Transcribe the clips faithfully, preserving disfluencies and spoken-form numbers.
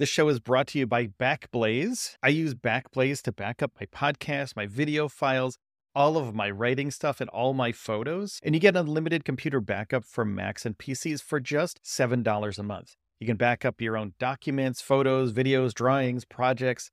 This show is brought to you by Backblaze. I use Backblaze to back up my podcast, my video files, all of my writing stuff, and all my photos. And you get unlimited computer backup for Macs and P Cs for just seven dollars a month. You can back up your own documents, photos, videos, drawings, projects,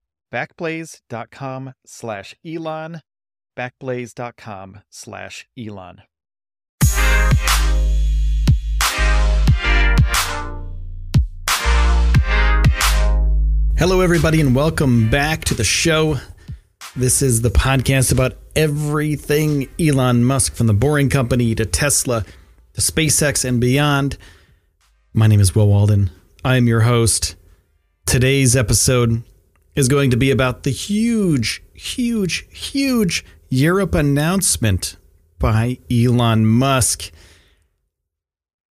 Backblaze.com slash Elon. Backblaze.com slash Elon. Hello, everybody, and welcome back to the show. This is the podcast about everything Elon Musk, from the Boring Company to Tesla to SpaceX and beyond. My name is Will Walden. I am your host. Today's episode is going to be about the huge, huge, huge Europe announcement by Elon Musk.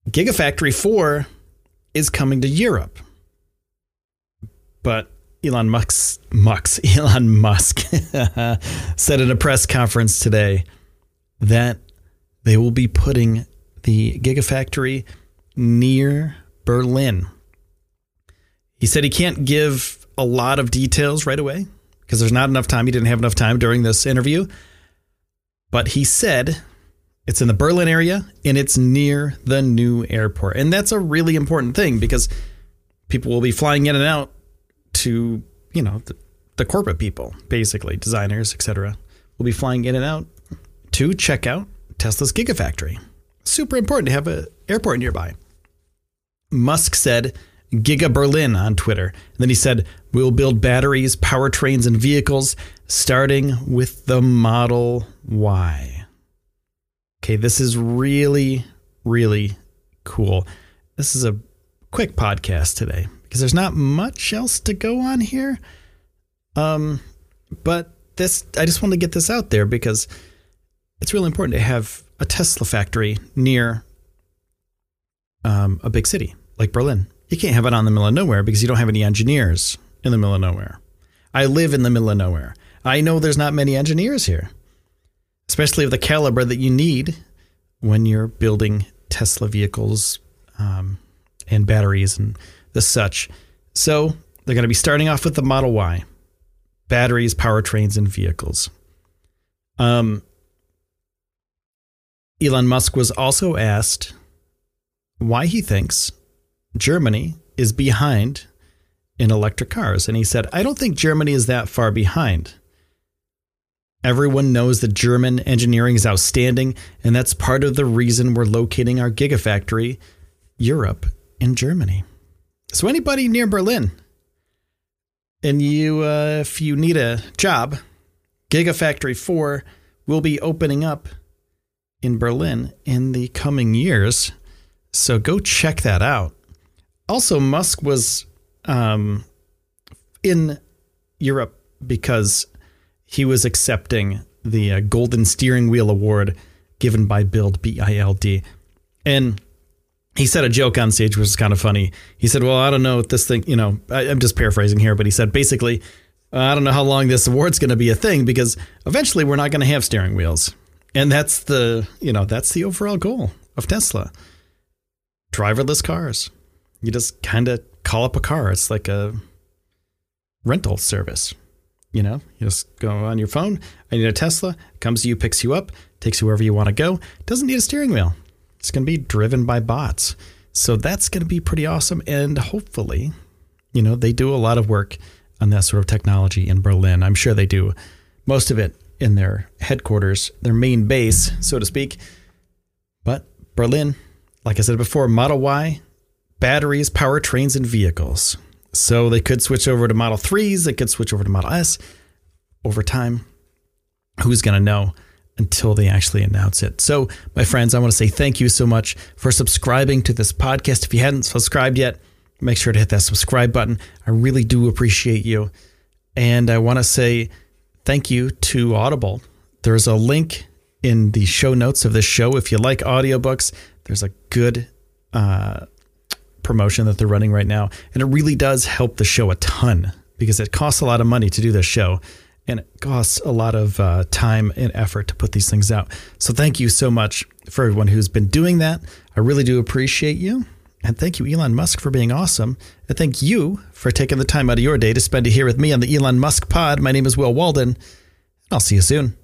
Gigafactory four is coming to Europe. But Elon Musk, Musk, Elon Musk said at a press conference today that they will be putting the Gigafactory near Berlin. He said he can't give a lot of details right away because there's not enough time. He didn't have enough time during this interview. But he said it's in the Berlin area and it's near the new airport. And that's a really important thing because people will be flying in and out to, you know, the, the corporate people, basically, designers, et cetera, will be flying in and out to check out Tesla's Gigafactory. Super important to have an airport nearby. Musk said Giga Berlin on Twitter. And then he said, we'll build batteries, powertrains, and vehicles, starting with the Model Y. Okay, this is really, really cool. This is a quick podcast today, because there's not much else to go on here. Um, but this, I just want to get this out there because it's really important to have a Tesla factory near um, a big city like Berlin. You can't have it on the middle of nowhere because you don't have any engineers in the middle of nowhere. I live in the middle of nowhere. I know there's not many engineers here, especially of the caliber that you need when you're building Tesla vehicles um, and batteries and the such. So they're going to be starting off with the Model Y, batteries, powertrains, and vehicles. Um, Elon Musk was also asked why he thinks Germany is behind in electric cars. And he said, I don't think Germany is that far behind. Everyone knows that German engineering is outstanding, and that's part of the reason we're locating our Gigafactory, Europe, in Germany. So anybody near Berlin, and you, uh, if you need a job, Gigafactory four will be opening up in Berlin in the coming years. So go check that out. Also, Musk was um, in Europe because he was accepting the uh, Golden Steering Wheel Award given by BLZE, B I L D. And he said a joke on stage, which is kind of funny. He said, well, I don't know if this thing, you know, I, I'm just paraphrasing here, but he said, basically, uh, I don't know how long this award's going to be a thing, because eventually we're not going to have steering wheels. And that's the, you know, that's the overall goal of Tesla. Driverless cars. You just kind of call up a car. It's like a rental service. You know, you just go on your phone. I need a Tesla. Comes to you, picks you up, takes you wherever you want to go. Doesn't need a steering wheel. It's going to be driven by bots. So that's going to be pretty awesome. And hopefully, you know, they do a lot of work on that sort of technology in Berlin. I'm sure they do most of it in their headquarters, their main base, so to speak. But Berlin, like I said before, Model Y, batteries, powertrains, and vehicles. So they could switch over to Model threes. They could switch over to Model S over time. Who's going to know until they actually announce it? So, my friends, I want to say thank you so much for subscribing to this podcast. If you hadn't subscribed yet, make sure to hit that subscribe button. I really do appreciate you. And I want to say thank you to Audible. There's a link in the show notes of this show. If you like audiobooks, there's a good uh, promotion that they're running right now. And it really does help the show a ton, because it costs a lot of money to do this show. And it costs a lot of uh, time and effort to put these things out. So thank you so much for everyone who's been doing that. I really do appreciate you. And thank you, Elon Musk, for being awesome. And thank you for taking the time out of your day to spend it here with me on the Elon Musk Pod. My name is Will Walden. I'll see you soon.